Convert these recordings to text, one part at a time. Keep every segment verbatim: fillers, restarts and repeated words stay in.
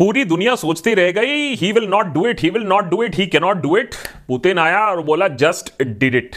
पूरी दुनिया सोचती रह गई he will not do it, he will not do it, he can not do it. Putin आया और बोला जस्ट डिड इट।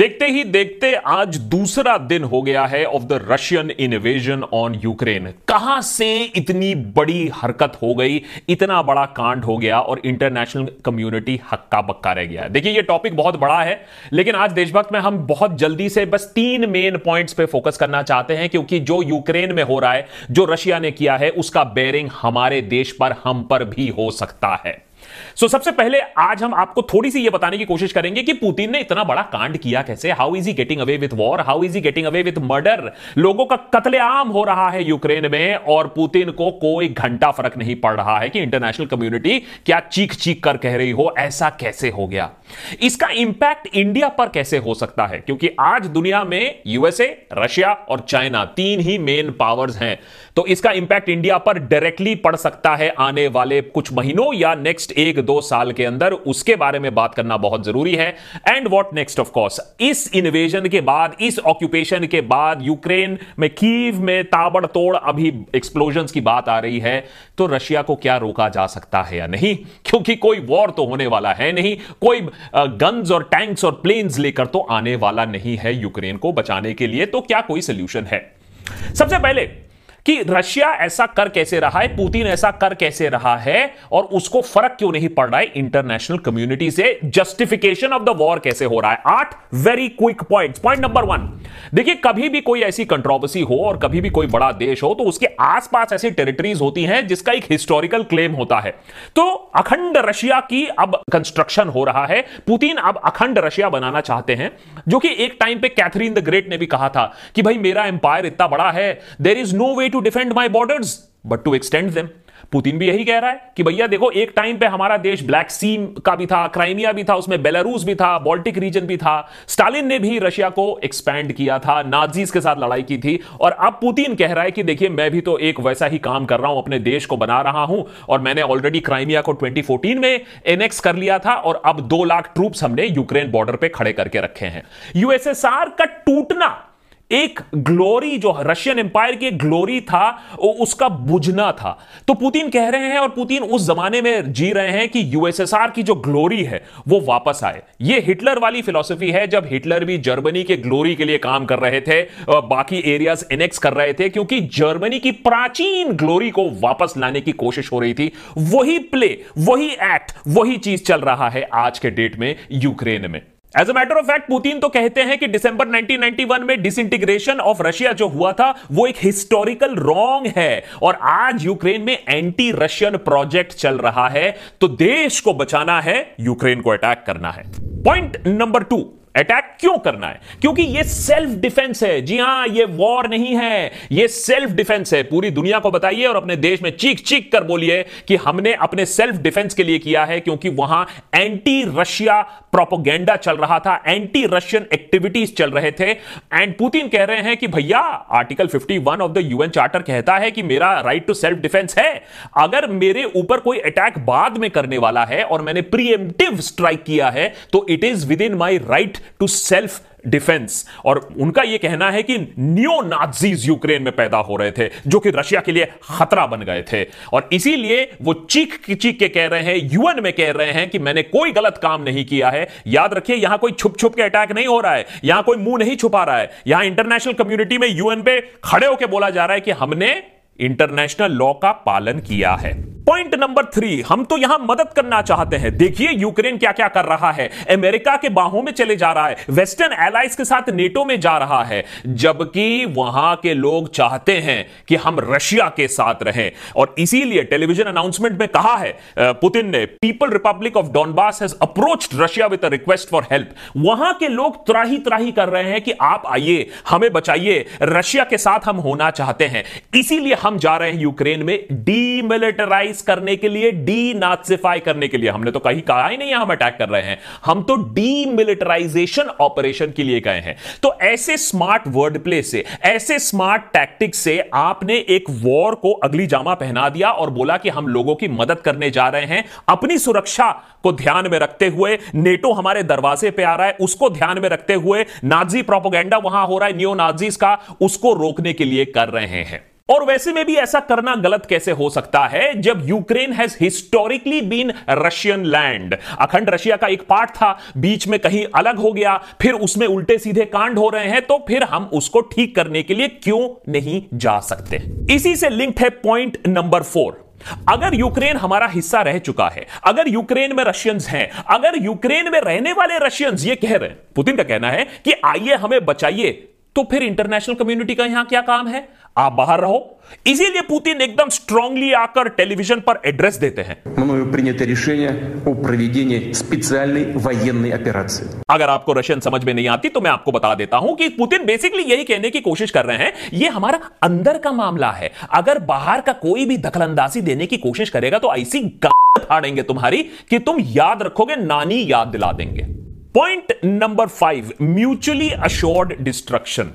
देखते ही देखते आज दूसरा दिन हो गया है of the Russian invasion on Ukraine. कहां से इतनी बड़ी हरकत हो गई, इतना बड़ा कांड हो गया और इंटरनेशनल कम्युनिटी हक्का बक्का रह गया है। देखिए ये टॉपिक बहुत बड़ा है, लेकिन आज देशभक्त में हम बहुत जल्दी से बस तीन मेन पॉइंट्स पे फोकस करना चाहते हैं, क्योंकि जो यूक्रेन में हो रहा है, जो रशिया ने किया है, उसका बेयरिंग हमारे देश पर, हम पर भी हो सकता है। So, सबसे पहले आज हम आपको थोड़ी सी ये बताने की कोशिश करेंगे कि पुतिन ने इतना बड़ा कांड किया कैसे, how is he getting away with war, how is he getting away with murder. लोगों का कत्लेआम हो रहा है यूक्रेन में और पुतिन को कोई घंटा फर्क नहीं पड़ रहा है कि इंटरनेशनल कम्युनिटी क्या चीख चीख कर कह रही हो, ऐसा कैसे हो गया। इसका इंपैक्ट इंडिया पर कैसे हो सकता है, क्योंकि आज दुनिया में यूएसए, रशिया और चाइना तीन ही मेन पावर्स हैं, तो इसका इंपैक्ट इंडिया पर डायरेक्टली पड़ सकता है आने वाले कुछ महीनों या नेक्स्ट एक दो साल के अंदर। उसके बारे में बात करना बहुत जरूरी है। And what next, of course इस इन्वेजन के बाद, इस ऑक्यूपेशन के बाद यूक्रेन में, कीव में ताबड़तोड़ अभी एक्सप्लोजन्स की बात आ रही है, तो रशिया को क्या रोका जा सकता है या नहीं, क्योंकि कोई वॉर तो होने वाला है नहीं, कोई गन्स और टैंक्स और प्लेन्स लेकर तो आने वाला नहीं है यूक्रेन को बचाने के लिए, तो क्या कोई सोल्यूशन है। सबसे पहले कि रशिया ऐसा कर कैसे रहा है, पुतिन ऐसा कर कैसे रहा है और उसको फर्क क्यों नहीं पड़ रहा है इंटरनेशनल कम्युनिटी से, जस्टिफिकेशन ऑफ द वॉर कैसे हो रहा है। आठ very quick points. Point number one, देखिए कभी भी कोई ऐसी कंट्रोवर्सी हो और कभी भी कोई बड़ा देश हो तो उसके आसपास ऐसी टेरिटरीज होती हैं जिसका एक हिस्टोरिकल क्लेम होता है। तो अखंड रशिया की अब कंस्ट्रक्शन हो रहा है, पुतिन अब अखंड रशिया बनाना चाहते हैं, जो कि एक टाइम पे कैथरीन द ग्रेट ने भी कहा था कि भाई मेरा एम्पायर इतना बड़ा है, there is no way to defend my borders but to extend them। Putin भी यही कह रहा है कि भैया देखो एक टाइम पे हमारा देश ब्लैक सी का भी था, क्राइमिया भी था, उसमें बेलारूस भी था, बाल्टिक रीजन भी था, स्टालिन ने भी रशिया को एक्सपैंड किया था, नाजीज के साथ लड़ाई की थी। और अब पुतिन कह रहा है कि देखिए मैं भी तो एक वैसा ही काम कर रहा हूं, अपने देश को बना रहा हूं, और मैंने ऑलरेडी क्राइमिया को ट्वेंटी फोर्टीन में एनेक्स कर लिया था और अब दो लाख ट्रूप्स हमने यूक्रेन बॉर्डर पर खड़े करके रखे हैं। यूएसएसआर का टूटना, एक ग्लोरी जो रशियन एम्पायर की ग्लोरी था, उसका बुझना था। तो पुतिन कह रहे हैं और पुतिन उस जमाने में जी रहे हैं कि यूएसएसआर की जो ग्लोरी है वो वापस आए। ये हिटलर वाली फिलॉसफी है, जब हिटलर भी जर्मनी के ग्लोरी के लिए काम कर रहे थे, बाकी एरियाज एनेक्स कर रहे थे, क्योंकि जर्मनी की प्राचीन ग्लोरी को वापस लाने की कोशिश हो रही थी। वही प्ले, वही एक्ट, वही चीज चल रहा है आज के डेट में यूक्रेन में। As a matter of fact Putin तो कहते हैं कि दिसंबर नाइनटीन नाइंटी वन में डिसइंटीग्रेशन ऑफ रशिया जो हुआ था वो एक हिस्टोरिकल रॉन्ग है, और आज यूक्रेन में एंटी रशियन प्रोजेक्ट चल रहा है, तो देश को बचाना है, यूक्रेन को अटैक करना है। पॉइंट नंबर टू, अटैक क्यों करना है, क्योंकि ये सेल्फ डिफेंस है। जी हां, ये वॉर नहीं है, ये सेल्फ डिफेंस है। पूरी दुनिया को बताइए और अपने देश में चीख चीख कर बोलिए कि हमने अपने सेल्फ डिफेंस के लिए किया है, क्योंकि वहां एंटी रशिया प्रोपोगेंडा चल रहा था, एंटी रशियन एक्टिविटीज चल रहे थे। एंड पुतिन कह रहे हैं कि भैया article fifty one of the UN charter कहता है कि मेरा राइट टू सेल्फ डिफेंस है। अगर मेरे ऊपर कोई अटैक बाद में करने वाला है और मैंने प्रीएम्प्टिव स्ट्राइक किया है तो it is within my right to self defence. और उनका यह कहना है कि न्यो नाजीज यूक्रेन में पैदा हो रहे थे, जो कि रशिया के लिए खतरा बन गए थे, और इसीलिए वो चीख चीख के कह रहे हैं, यूएन में कह रहे हैं कि मैंने कोई गलत काम नहीं किया है। याद रखिए यहां कोई छुप छुप के अटैक नहीं हो रहा है, यहां कोई मुंह नहीं छुपा रहा है, यहां इंटरनेशनल कम्युनिटी में यूएन पे खड़े होकर बोला जा रहा है कि हमने इंटरनेशनल लॉ का पालन किया है। पॉइंट नंबर थ्री, हम तो यहां मदद करना चाहते हैं। देखिए यूक्रेन क्या क्या कर रहा है, अमेरिका के बाहों में चले जा रहा है, वेस्टर्न एलाइज के साथ नेटो में जा रहा है, जबकि वहां के लोग चाहते हैं कि हम रशिया के साथ रहें। और इसीलिए टेलीविजन अनाउंसमेंट में कहा है पुतिन ने, people republic of Donbas has approached Russia with a request for help. वहां के लोग त्राही त्राही कर रहे हैं कि आप आइए, हमें बचाइए, रशिया के साथ हम होना चाहते हैं, इसीलिए हम जा रहे हैं यूक्रेन में डीमिलिटराइज करने के लिए, डीनाज़िफाई करने के लिए। हमने तो कहीं कहा ही नहीं हम अटैक कर रहे हैं, हम तो डीमिलिटराइजेशन ऑपरेशन के लिए गए हैं। तो ऐसे स्मार्ट वर्ड प्ले से, ऐसे स्मार्ट टैक्टिक्स से आपने एक वॉर को अगली जामा पहना दिया और बोला कि हम लोगों की मदद करने जा रहे हैं, अपनी सुरक्षा को ध्यान में रखते हुए, नेटो हमारे दरवाजे पे आ रहा है उसको ध्यान में रखते हुए, नाजी प्रोपोगेंडा वहां हो रहा है न्यो नाजीज का, उसको रोकने के लिए कर रहे हैं। और वैसे में भी ऐसा करना गलत कैसे हो सकता है जब Ukraine has historically been Russian land. अखंड रशिया का एक पार्ट था, बीच में कहीं अलग हो गया, फिर उसमें उल्टे सीधे कांड हो रहे हैं, तो फिर हम उसको ठीक करने के लिए क्यों नहीं जा सकते। इसी से लिंक्ड है पॉइंट नंबर फोर। अगर यूक्रेन हमारा हिस्सा रह चुका है, अगर यूक्रेन में रशियंस हैं, अगर यूक्रेन में रहने वाले रशियंस ये कह रहे हैं, पुतिन का कहना है कि आइए हमें बचाइए, तो फिर इंटरनेशनल कम्युनिटी का यहां क्या काम है, आप बाहर रहो। इसीलिए पुतिन एकदम स्ट्रांगली आकर टेलीविजन पर एड्रेस देते हैं। अगर आपको रशियन समझ में नहीं आती तो मैं आपको बता देता हूं कि पुतिन बेसिकली यही कहने की कोशिश कर रहे हैं, ये हमारा अंदर का मामला है, अगर बाहर का कोई भी दखलंदाजी देने की कोशिश करेगा तो ऐसी गांड फाड़ेंगे तुम्हारी कि तुम याद रखोगे, नानी याद दिला देंगे। Point number five, mutually assured destruction.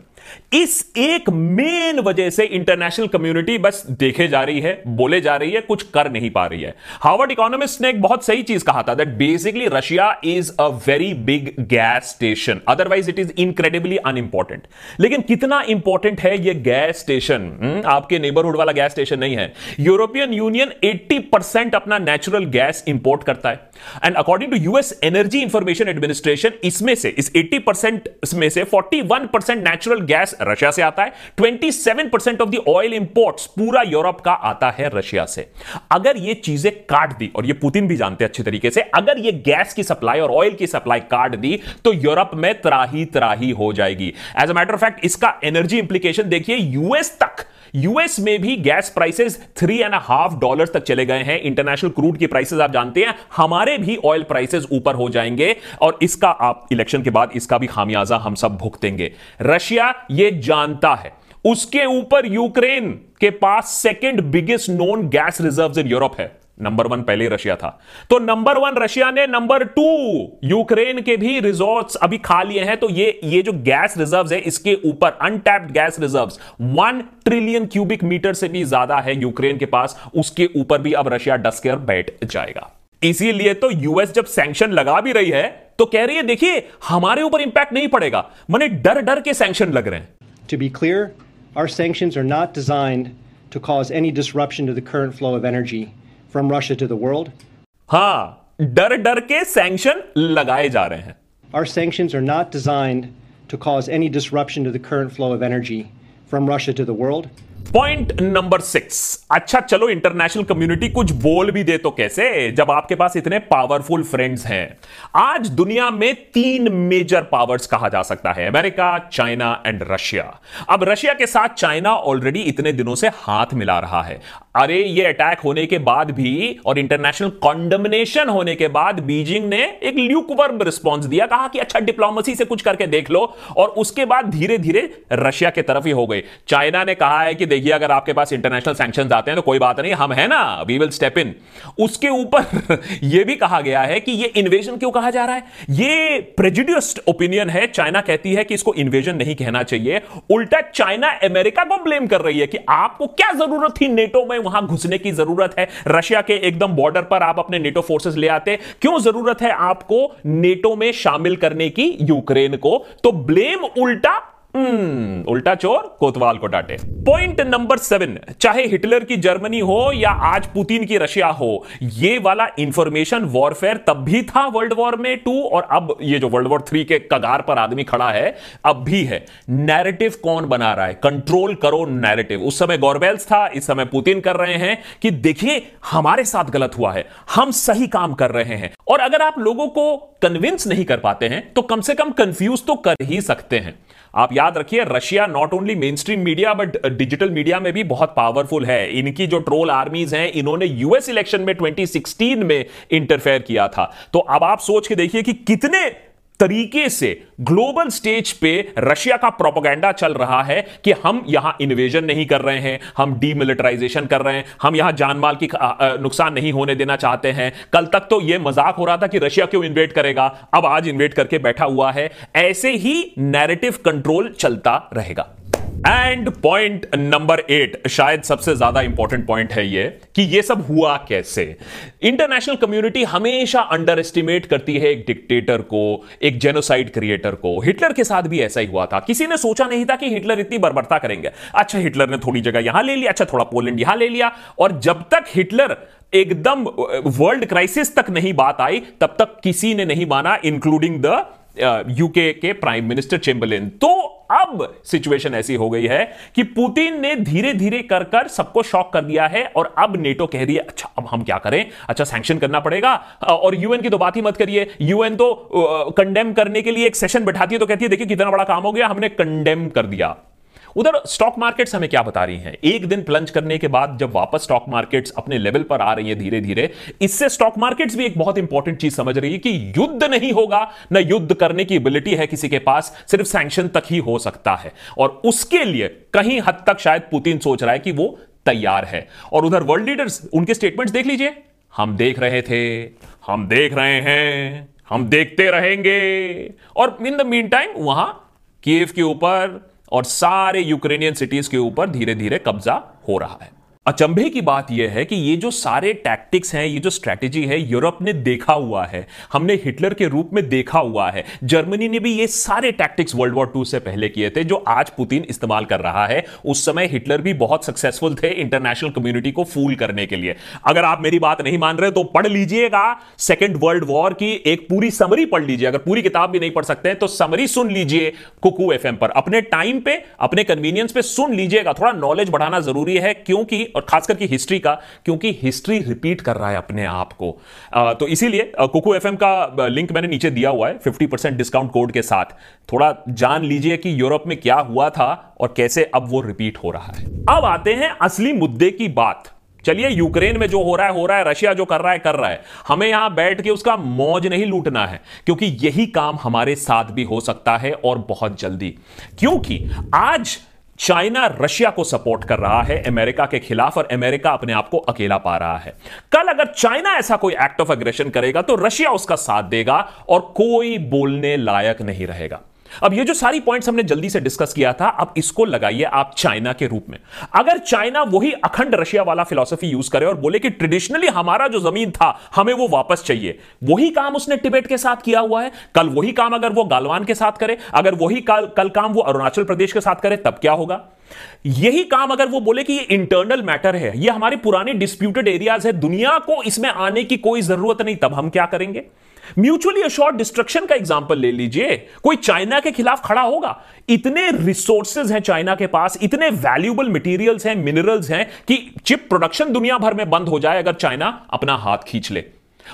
इस एक मेन वजह से इंटरनेशनल कम्युनिटी बस देखे जा रही है, बोले जा रही है, कुछ कर नहीं पा रही है। हार्वर्ड इकोनॉमिस्ट ने एक बहुत सही चीज कहा था, that basically Russia is a very big gas station, otherwise it is incredibly unimportant. लेकिन कितना इंपॉर्टेंट है यह गैस स्टेशन, आपके नेबरहुड वाला गैस स्टेशन नहीं है। यूरोपियन यूनियन एट्टी परसेंट अपना नेचुरल गैस इंपोर्ट करता है, and according to US energy information administration इसमें से इस एट्टी परसेंट में से forty one percent natural gas Russia से आता है, सत्ताईस percent of the oil imports पूरा यूरोप का आता है रशिया से। अगर ये चीजें काट दी, और ये पुतिन भी जानते हैं अच्छी तरीके से, अगर ये गैस की सप्लाई और ऑयल की सप्लाई काट दी तो यूरोप में त्राही त्राही हो जाएगी। As a matter of fact इसका एनर्जी इंप्लीकेशन देखिए, यूएस तक, यूएस में भी gas prices three and half dollar तक चले गए हैं। इंटरनेशनल क्रूड की प्राइसेस आप जानते हैं, हमारे भी ऑयल प्राइसेस ऊपर हो जाएंगे और इसका आप इलेक्शन के बाद इसका भी खामियाजा हम सब भुगतेंगे। रशिया ये जानता है, उसके ऊपर यूक्रेन के पास second biggest non gas reserves in Europe है। नंबर वन पहले रशिया था, तो नंबर वन रशिया ने, नंबर टू यूक्रेन के भी रिजॉर्ट्स अभी खा लिए हैं। तो ये ये जो गैस रिजर्व्स है इसके ऊपर untapped gas reserves one trillion cubic metre से भी ज्यादा है यूक्रेन के पास, उसके ऊपर भी अब रशिया डस कर बैठ जाएगा। इसीलिए तो यूएस जब सैंक्शन लगा भी रही है तो कह रही है देखिए हमारे ऊपर इंपैक्ट नहीं पड़ेगा, माने डर डर के सैंक्शन लग रहे हैं। To be clear, our sanctions are not designed to cause any disruption to the current flow of energy from Russia to the world. हाँ, डर डर के सैंक्शन लगाए जा रहे हैं। Our sanctions are not designed to cause any disruption to the current flow of energy from Russia to the world. Point number six. अच्छा चलो इंटरनेशनल कम्युनिटी कुछ बोल भी दे तो कैसे, जब आपके पास इतने पावरफुल फ्रेंड्स हैं। आज दुनिया में तीन मेजर पावर्स कहा जा सकता है, अमेरिका, चाइना एंड रशिया। अब रशिया के साथ चाइना ऑलरेडी इतने दिनों से हाथ मिला रहा है। अरे ये अटैक होने के बाद भी और इंटरनेशनल कॉन्डमनेशन होने के बाद बीजिंग ने एक ल्यूकवर्म रिस्पॉन्स दिया, कहा कि अच्छा डिप्लोमेसी से कुछ करके देख लो, और उसके बाद धीरे धीरे रशिया की तरफ ही हो गई। चाइना ने कहा है कि देखिए अगर आपके पास इंटरनेशनल सैंक्शंस आते हैं तो कोई बात नहीं, हम है ना, वी विल स्टेप इन। उसके ऊपर यह भी कहा गया है कि यह इन्वेजन क्यों कहा जा रहा है, यह प्रेजुडिस्ड ओपिनियन है। चाइना कहती है कि इसको इन्वेजन नहीं कहना चाहिए, उल्टा चाइना अमेरिका को ब्लेम कर रही है कि आपको क्या जरूरत थी नेटो में वहां घुसने की, जरूरत है रशिया के एकदम बॉर्डर पर आप अपने नेटो फोर्सेस ले आते, क्यों जरूरत है आपको नेटो में शामिल करने की यूक्रेन को। तो ब्लेम उल्टा उल्टा चोर कोतवाल को डांटे। पॉइंट नंबर सेवन, चाहे हिटलर की जर्मनी हो या आज पुतिन की रशिया हो, ये वाला इंफॉर्मेशन वॉरफेयर तब भी था वर्ल्ड वॉर में टू, और अब ये जो वर्ल्ड वॉर थ्री के कगार पर आदमी खड़ा है अब भी है। नैरेटिव कौन बना रहा है, कंट्रोल करो नैरेटिव। उस समय गोरबेल्स था, इस समय पुतिन कर रहे हैं कि देखिए हमारे साथ गलत हुआ है, हम सही काम कर रहे हैं। और अगर आप लोगों को कन्विंस नहीं कर पाते हैं तो कम से कम कंफ्यूज तो कर ही सकते हैं। आप याद रखिए Russia not only mainstream media but digital media में भी बहुत पावरफुल है। इनकी जो ट्रोल आर्मीज हैं, इन्होंने यूएस इलेक्शन में दो हज़ार सोलह में इंटरफेयर किया था। तो अब आप सोच के देखिए कि कितने तरीके से ग्लोबल स्टेज पे रशिया का प्रोपेगेंडा चल रहा है कि हम यहां इन्वेजन नहीं कर रहे हैं, हम डीमिलिटराइजेशन कर रहे हैं, हम यहां जानमाल की नुकसान नहीं होने देना चाहते हैं। कल तक तो यह मजाक हो रहा था कि रशिया क्यों इन्वेड करेगा, अब आज इन्वेड करके बैठा हुआ है। ऐसे ही नैरेटिव कंट्रोल चलता रहेगा। एंड पॉइंट नंबर एट, शायद सबसे ज्यादा इंपॉर्टेंट पॉइंट है ये कि ये सब हुआ कैसे। इंटरनेशनल कम्युनिटी हमेशा अंडर एस्टिमेट करती है एक डिक्टेटर को, एक जेनोसाइड क्रिएटर को। हिटलर के साथ भी ऐसा ही हुआ था, किसी ने सोचा नहीं था कि हिटलर इतनी बर्बरता करेंगे। अच्छा, हिटलर ने थोड़ी जगह यहां ले लिया, अच्छा थोड़ा पोलैंड यहां ले लिया, और जब तक हिटलर एकदम वर्ल्ड क्राइसिस तक नहीं बात आई तब तक किसी ने नहीं माना, इंक्लूडिंग द यूके के प्राइम मिनिस्टर चैम्बरलेन। तो अब सिचुएशन ऐसी हो गई है कि पुतिन ने धीरे धीरे कर कर सबको शॉक कर दिया है, और अब नेटो कह रही है अच्छा अब हम क्या करें, अच्छा सैंक्शन करना पड़ेगा। और यूएन की तो बात ही मत करिए, यूएन तो कंडेम करने के लिए एक सेशन बैठाती है तो कहती है देखिए कितना बड़ा काम हो गया, हमने कंडेम कर दिया। उधर स्टॉक मार्केट्स हमें क्या बता रही हैं, एक दिन प्लंज करने के बाद जब वापस स्टॉक मार्केट्स अपने लेवल पर आ रही है धीरे धीरे, इससे स्टॉक मार्केट्स भी एक बहुत इंपॉर्टेंट चीज समझ रही है कि युद्ध नहीं होगा, ना युद्ध करने की एबिलिटी है किसी के पास, सिर्फ सैंक्शन तक ही हो सकता है। और उसके लिए कहीं हद तक शायद पुतिन सोच रहा है कि वो तैयार है। और उधर वर्ल्ड लीडर्स, उनके स्टेटमेंट्स देख लीजिए, हम देख रहे थे, हम देख रहे हैं, हम देखते रहेंगे। और इन द मीन टाइम वहां कीव के ऊपर और सारे यूक्रेनियन सिटीज के ऊपर धीरे धीरे कब्जा हो रहा है। अचंभे की बात यह है कि ये जो सारे टैक्टिक्स हैं, ये जो स्ट्रैटेजी है, यूरोप ने देखा हुआ है, हमने हिटलर के रूप में देखा हुआ है। जर्मनी ने भी ये सारे टैक्टिक्स वर्ल्ड वॉर टू से पहले किए थे जो आज पुतिन इस्तेमाल कर रहा है। उस समय हिटलर भी बहुत सक्सेसफुल थे इंटरनेशनल कम्युनिटी को फूल करने के लिए। अगर आप मेरी बात नहीं मान रहे तो पढ़ लीजिएगा सेकेंड वर्ल्ड वॉर की एक पूरी समरी पढ़ लीजिए। अगर पूरी किताब भी नहीं पढ़ सकते हैं तो समरी सुन लीजिए कुकू एफ एम पर, अपने टाइम पे, अपने कन्वीनियंस पे सुन लीजिएगा। थोड़ा नॉलेज बढ़ाना जरूरी है, क्योंकि और खासकर की हिस्ट्री का, क्योंकि हिस्ट्री रिपीट कर रहा है अपने आप को। आ, तो इसीलिए कुकू एफएम का लिंक मैंने नीचे दिया हुआ है पचास परसेंट डिस्काउंट कोड के साथ। थोड़ा जान लीजिए कि यूरोप में क्या हुआ था और कैसे अब वो रिपीट हो रहा है। अब आते हैं असली मुद्दे की बात। चलिए, यूक्रेन में जो हो रहा है हो रहा है, रशिया जो कर रहा है कर रहा है, हमें यहां बैठ के उसका मौज नहीं लूटना है, क्योंकि यही काम हमारे साथ भी हो सकता है और बहुत जल्दी। क्योंकि आज चाइना रशिया को सपोर्ट कर रहा है अमेरिका के खिलाफ, और अमेरिका अपने आप को अकेला पा रहा है। कल अगर चाइना ऐसा कोई एक्ट ऑफ एग्रेशन करेगा तो रशिया उसका साथ देगा और कोई बोलने लायक नहीं रहेगा। अब ये जो सारी पॉइंट्स हमने जल्दी से डिस्कस किया था, अब इसको लगाइए आप चाइना के रूप में। अगर चाइना वही अखंड रशिया वाला फिलॉसफी यूज करे और बोले कि ट्रेडिशनली हमारा जो जमीन था हमें वो वापस चाहिए, वही काम उसने तिब्बत के साथ किया हुआ है। कल वही काम अगर वो गालवान के साथ करे, अगर वही कल, कल काम वो अरुणाचल प्रदेश के साथ करे, तब क्या होगा? यही काम अगर वो बोले कि ये इंटरनल मैटर है, ये हमारे पुराने डिस्प्यूटेड एरियाज है, दुनिया को इसमें आने की कोई जरूरत नहीं, तब हम क्या करेंगे? म्यूचुअली अश्योर्ड डिस्ट्रक्शन का एग्जाम्पल ले लीजिए, कोई चाइना के खिलाफ खड़ा होगा? इतने रिसोर्सेज हैं चाइना के पास, इतने वैल्यूएबल मटेरियल्स हैं, मिनरल्स हैं कि चिप प्रोडक्शन दुनिया भर में बंद हो जाए अगर चाइना अपना हाथ खींच ले।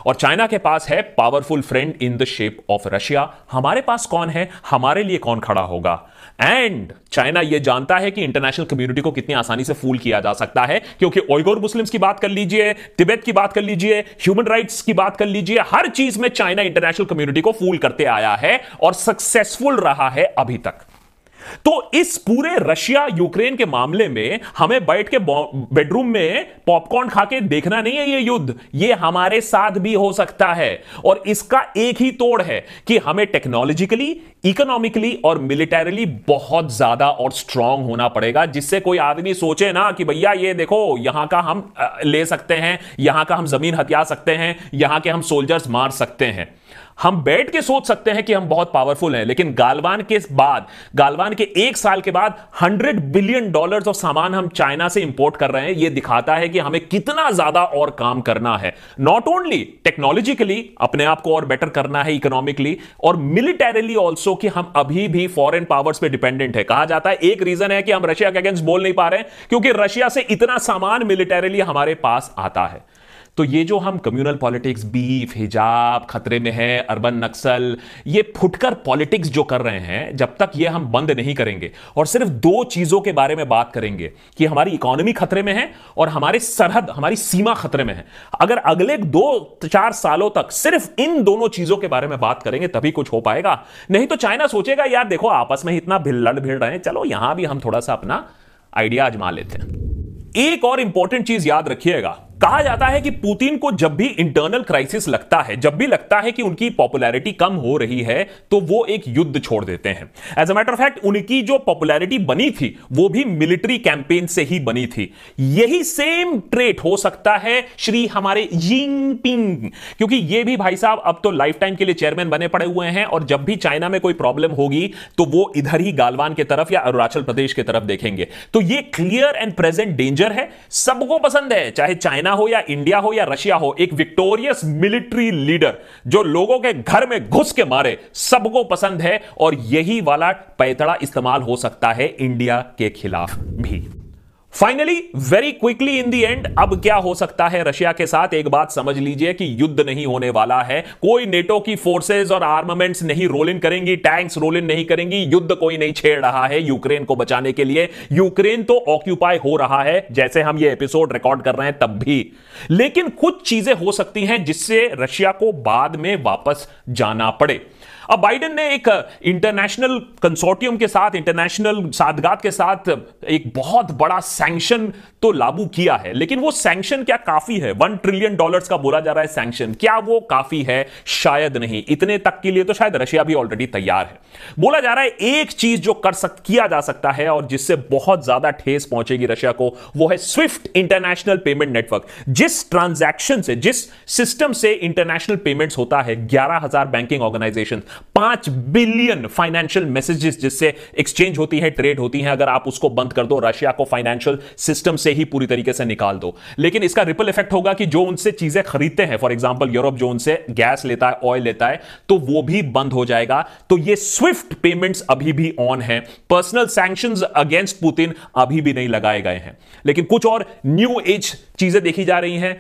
और चाइना के पास है powerful friend in the shape of Russia. हमारे पास कौन है, हमारे लिए कौन खड़ा होगा? एंड चाइना यह जानता है कि इंटरनेशनल कम्युनिटी को कितनी आसानी से फूल किया जा सकता है, क्योंकि उइगुर मुस्लिम्स की बात कर लीजिए, तिब्बत की बात कर लीजिए, ह्यूमन राइट्स की बात कर लीजिए, हर चीज में चाइना इंटरनेशनल कम्युनिटी को फूल करते आया है और सक्सेसफुल रहा है अभी तक। तो इस पूरे रशिया यूक्रेन के मामले में हमें बैठ के बेडरूम में पॉपकॉर्न खा के देखना नहीं है। ये युद्ध ये हमारे साथ भी हो सकता है, और इसका एक ही तोड़ है कि हमें टेक्नोलॉजिकली, इकोनॉमिकली और मिलिटरीली बहुत ज्यादा और स्ट्रांग होना पड़ेगा, जिससे कोई आदमी सोचे ना कि भैया ये देखो यहां का हम ले सकते हैं, यहां का हम जमीन हथिया सकते हैं, यहां के हम सोल्जर्स मार सकते हैं। हम बैठ के सोच सकते हैं कि हम बहुत पावरफुल हैं, लेकिन गालवान के बाद, गालवान के एक साल के बाद हंड्रेड बिलियन डॉलर्स ऑफ सामान हम चाइना से इंपोर्ट कर रहे हैं। यह दिखाता है कि हमें कितना ज्यादा और काम करना है, नॉट ओनली टेक्नोलॉजिकली अपने आप को और बेटर करना है, इकोनॉमिकली और मिलिटरीली ऑल्सो, कि हम अभी भी फॉरेन पावर्स पे डिपेंडेंट है। कहा जाता है एक रीजन है कि हम रशिया के अगेंस्ट बोल नहीं पा रहे हैं, क्योंकि रशिया से इतना सामान मिलिटरीली हमारे पास आता है। तो ये जो हम कम्युनल पॉलिटिक्स, बीफ, हिजाब, खतरे में है, अर्बन नक्सल, ये फुटकर पॉलिटिक्स जो कर रहे हैं, जब तक ये हम बंद नहीं करेंगे और सिर्फ दो चीजों के बारे में बात करेंगे कि हमारी इकोनॉमी खतरे में है और हमारे सरहद, हमारी सीमा खतरे में है, अगर अगले दो चार सालों तक सिर्फ इन दोनों चीजों के बारे में बात करेंगे तभी कुछ हो पाएगा। नहीं तो चाइना सोचेगा यार देखो आपस में इतना भिल्लड़ भिड़ रहे हैं, चलो यहां भी हम थोड़ा सा अपना आइडिया आजमा लेते हैं। एक और इंपॉर्टेंट चीज याद रखिएगा, कहा जाता है कि पुतिन को जब भी इंटरनल क्राइसिस लगता है, जब भी लगता है कि उनकी पॉपुलैरिटी कम हो रही है, तो वो एक युद्ध छोड़ देते हैं। As a matter of fact उनकी जो पॉपुलैरिटी बनी थी वो भी मिलिट्री कैंपेन से ही बनी थी। यही सेम ट्रेट हो सकता है श्री हमारे जिनपिंग, क्योंकि ये भी भाई साहब अब तो लाइफ टाइम के लिए चेयरमैन बने पड़े हुए हैं और जब भी चाइना में कोई प्रॉब्लम होगी तो वो इधर ही गालवान की तरफ या अरुणाचल प्रदेश की तरफ देखेंगे। तो ये क्लियर एंड प्रेजेंट डेंजर है। सबको पसंद है, चाहे चाइना हो या इंडिया हो या रशिया हो, एक विक्टोरियस मिलिट्री लीडर जो लोगों के घर में घुस के मारे, सबको पसंद है। और यही वाला पैतड़ा इस्तेमाल हो सकता है इंडिया के खिलाफ भी। Finally very quickly in the end, अब क्या हो सकता है रशिया के साथ? एक बात समझ लीजिए कि युद्ध नहीं होने वाला है, कोई नेटो की फोर्सेस और आर्मामेंट्स नहीं रोल इन करेंगी, टैंक्स रोल इन नहीं करेंगी, युद्ध कोई नहीं छेड़ रहा है यूक्रेन को बचाने के लिए। यूक्रेन तो ऑक्यूपाई हो रहा है जैसे हम ये एपिसोड रिकॉर्ड कर रहे हैं तब भी, लेकिन कुछ चीजें हो सकती हैं जिससे रशिया को बाद में वापस जाना पड़े। अब बाइडेन ने एक इंटरनेशनल कंसोर्टियम के साथ, इंटरनेशनल सादगात के साथ एक बहुत बड़ा सैंक्शन तो लागू किया है, लेकिन वो सैंक्शन क्या काफी है? वन ट्रिलियन डॉलर्स का बोला जा रहा है सैंक्शन, क्या वो काफी है? शायद नहीं। इतने तक के लिए तो शायद रशिया भी ऑलरेडी तैयार है। बोला जा रहा है एक चीज जो कर सक, किया जा सकता है और जिससे बहुत ज्यादा ठेस पहुंचेगी रशिया को, वो है स्विफ्ट इंटरनेशनल पेमेंट नेटवर्क। जिस ट्रांजैक्शन से, जिस सिस्टम से इंटरनेशनल पेमेंट्स होता है, ग्यारह हजार बैंकिंग ऑर्गेनाइजेशन, पांच बिलियन फाइनेंशियल मैसेजेस जिससे एक्सचेंज होती है, ट्रेड होती है, अगर आप उसको बंद कर दो, रशिया को फाइनेंशियल सिस्टम से ही पूरी तरीके से निकाल दो। लेकिन इसका रिपल इफेक्ट होगा कि जो उनसे चीजें खरीदते हैं, फॉर एग्जांपल यूरोप जो उनसे गैस लेता है, ऑयल लेता है, तो वो भी बंद हो जाएगा। तो ये स्विफ्ट पेमेंट्स अभी भी ऑन है, पर्सनल सैंक्शंस अगेंस्ट पुतिन अभी भी नहीं लगाए गए हैं। लेकिन कुछ और न्यू एज चीजें देखी जा रही हैं।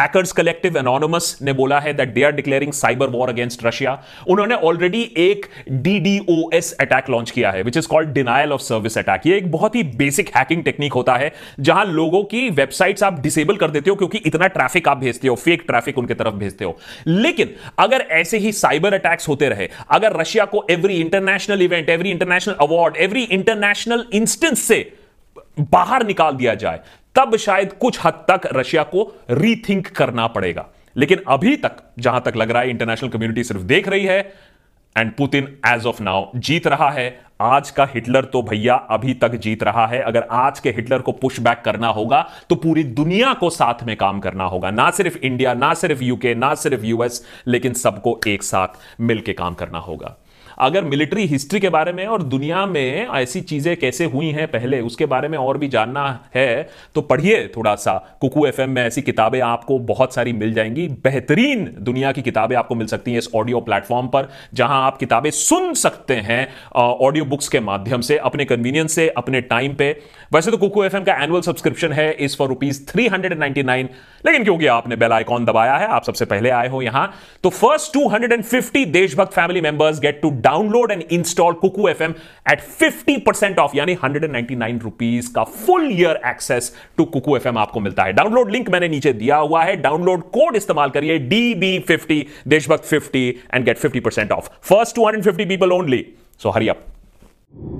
हैकर्स कलेक्टिव एनोनिमस ने बोला है that they are declaring cyber war against Russia. उन्होंने ऑलरेडी एक D D O S attack launch किया है, which is called denial of service attack. ये एक बहुत ही बेसिक हैकिंग टेक्निक होता है जहां लोगों की वेबसाइट्स आप डिसेबल कर देते हो क्योंकि इतना ट्रैफिक आप भेजते हो, फेक ट्रैफिक उनके तरफ भेजते हो। लेकिन अगर ऐसे ही साइबर अटैक्स होते रहे, अगर रशिया को every international event, every international award, every international instance से बाहर निकाल दिया जाए, तब शायद कुछ हद तक रशिया को रीथिंक करना पड़ेगा। लेकिन अभी तक जहां तक लग रहा है इंटरनेशनल कम्युनिटी सिर्फ देख रही है and Putin as of now जीत रहा है। आज का हिटलर तो भैया अभी तक जीत रहा है। अगर आज के हिटलर को पुश बैक करना होगा तो पूरी दुनिया को साथ में काम करना होगा, ना सिर्फ इंडिया, ना सिर्फ यूके, ना सिर्फ यूएस, लेकिन सबको एक साथ मिलकर काम करना होगा। अगर मिलिट्री हिस्ट्री के बारे में और दुनिया में ऐसी चीजें कैसे हुई हैं पहले, उसके बारे में और भी जानना है तो पढ़िए थोड़ा सा। कुकू एफएम में ऐसी किताबें आपको बहुत सारी मिल जाएंगी, बेहतरीन दुनिया की किताबें आपको मिल सकती हैं इस ऑडियो प्लेटफॉर्म पर, जहां आप किताबें सुन सकते हैं ऑडियो बुक्स के माध्यम से, अपने कन्वीनियंस से, अपने टाइम पे। वैसे तो कुकू एफएम का एनुअल सब्सक्रिप्शन है is for rupees three hundred ninety nine, लेकिन क्योंकि आपने बेल आइकॉन दबाया है, आप सबसे पहले आए हो यहां, तो first two hundred and fifty देशभक्त family members get to download and install Kuku FM at fifty percent off, यानी वन नाइन्टी नाइन रुपीस का full year access to Kuku FM आपको मिलता है। डाउनलोड लिंक मैंने नीचे दिया हुआ है, डाउनलोड कोड इस्तेमाल करिए D B fifty, Deshbhakt fifty, and get fifty percent off first two hundred fifty people only. So hurry up.